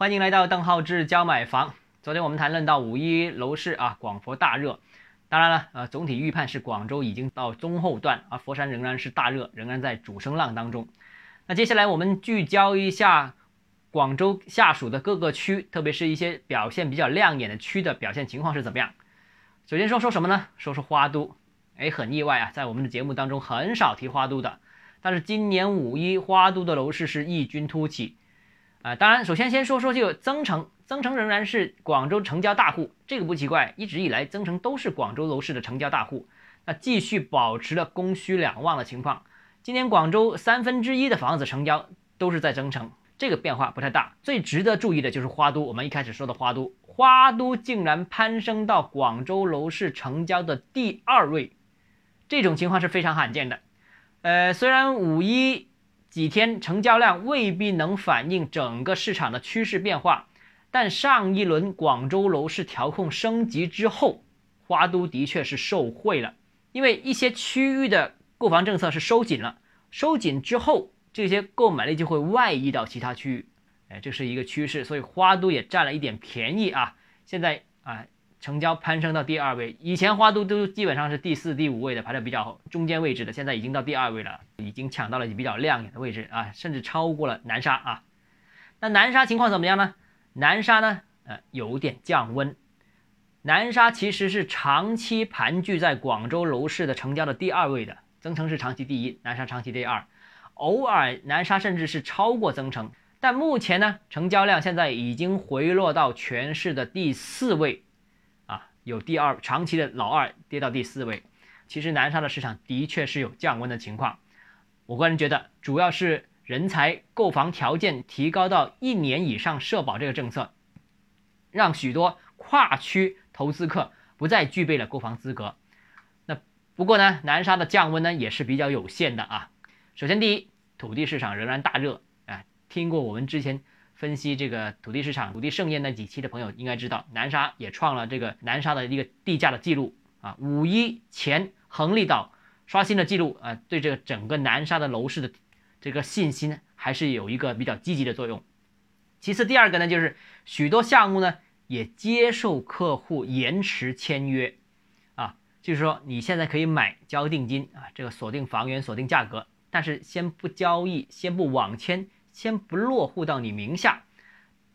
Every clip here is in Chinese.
欢迎来到邓浩志教买房。昨天我们谈论到511楼市广佛大热，当然了，总体预判是广州已经到中后段，而佛山仍然是大热，仍然在主升浪当中。那接下来我们聚焦一下广州下属的各个区，特别是一些表现比较亮眼的区的表现情况是怎么样。首先说什么呢？说花都。很意外在我们的节目当中很少提花都的，但是今年511花都的楼市是异军突起。当然，首先说这个增城，增城仍然是广州成交大户，这个不奇怪，一直以来增城都是广州楼市的成交大户，那继续保持了供需两旺的情况。今年广州1/3的房子成交都是在增城，这个变化不太大。最值得注意的就是花都，我们一开始说的花都，花都竟然攀升到广州楼市成交的第2位。这种情况是非常罕见的。虽然511几天成交量未必能反映整个市场的趋势变化，但上一轮广州楼市调控升级之后，花都的确是受惠了，因为一些区域的购房政策是收紧了，收紧之后这些购买力就会外溢到其他区域，这是一个趋势，所以花都也占了一点便宜现在成交攀升到第2位，以前花都都基本上是第4、第5位的，排在比较中间位置的，现在已经到第2位了，已经抢到了比较亮眼的位置甚至超过了南沙那南沙情况怎么样呢？南沙呢有点降温，南沙其实是长期盘踞在广州楼市的成交的第2位的，增城是长期第1，南沙长期第2，偶尔南沙甚至是超过增城，但目前呢成交量现在已经回落到全市的第4位。有第2，长期的老2跌到第4位，其实南沙的市场的确是有降温的情况。我个人觉得，主要是人才购房条件提高到1年以上社保这个政策，让许多跨区投资客不再具备了购房资格。那不过呢，南沙的降温呢也是比较有限的首先，第一，土地市场仍然大热听过我们之前分析这个土地市场、土地盛宴那几期的朋友应该知道，南沙也创了这个南沙的一个地价的记录511前恒力岛刷新的记录对这个整个南沙的楼市的这个信心还是有一个比较积极的作用。其次，第二个呢，就是许多项目呢也接受客户延迟签约就是说你现在可以买交定金这个锁定房源、锁定价格，但是先不交易，先不网签，先不落户到你名下，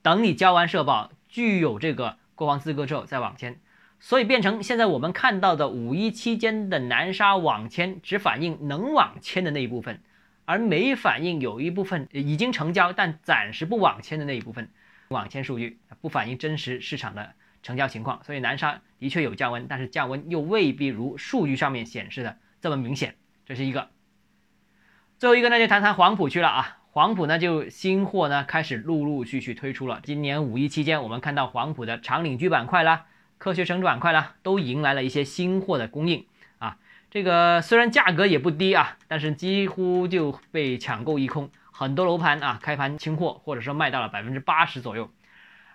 等你交完社保，具有这个购房资格之后再网签，所以变成现在我们看到的511期间的南沙网签只反映能网签的那一部分，而没反映有一部分已经成交但暂时不网签的那一部分，网签数据不反映真实市场的成交情况，所以南沙的确有降温，但是降温又未必如数据上面显示的这么明显，这是一个。最后一个呢，就谈黄埔区了黄埔呢，就新货呢开始陆续推出了。今年511期间，我们看到黄埔的长岭居板块啦、科学城板块啦，都迎来了一些新货的供应这个虽然价格也不低但是几乎就被抢购一空，很多楼盘开盘清货，或者说卖到了 80% 左右。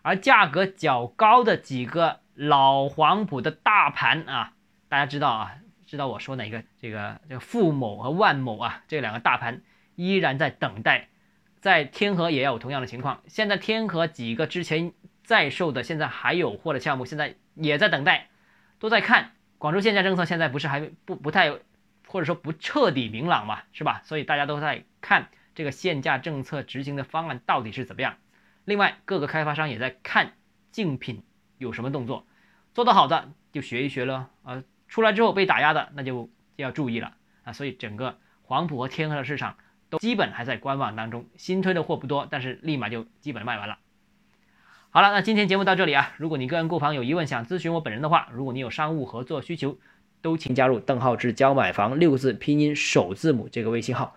而价格较高的几个老黄埔的大盘大家知道我说哪个？这个富某和万某这两个大盘依然在等待。在天河也有同样的情况，现在天河几个之前在售的现在还有货的项目现在也在等待，都在看广州限价政策，现在不是还不太或者说不彻底明朗嘛，是吧？所以大家都在看这个限价政策执行的方案到底是怎么样。另外，各个开发商也在看竞品有什么动作，做得好的就学一学了出来之后被打压的那就要注意了所以整个黄埔和天河的市场都基本还在观望当中，新推的货不多，但是立马就基本卖完了。好了，那今天节目到这里如果你个人购房有疑问，想咨询我本人的话，如果你有商务合作需求，都请加入邓浩志教买房6个字拼音首字母这个微信号，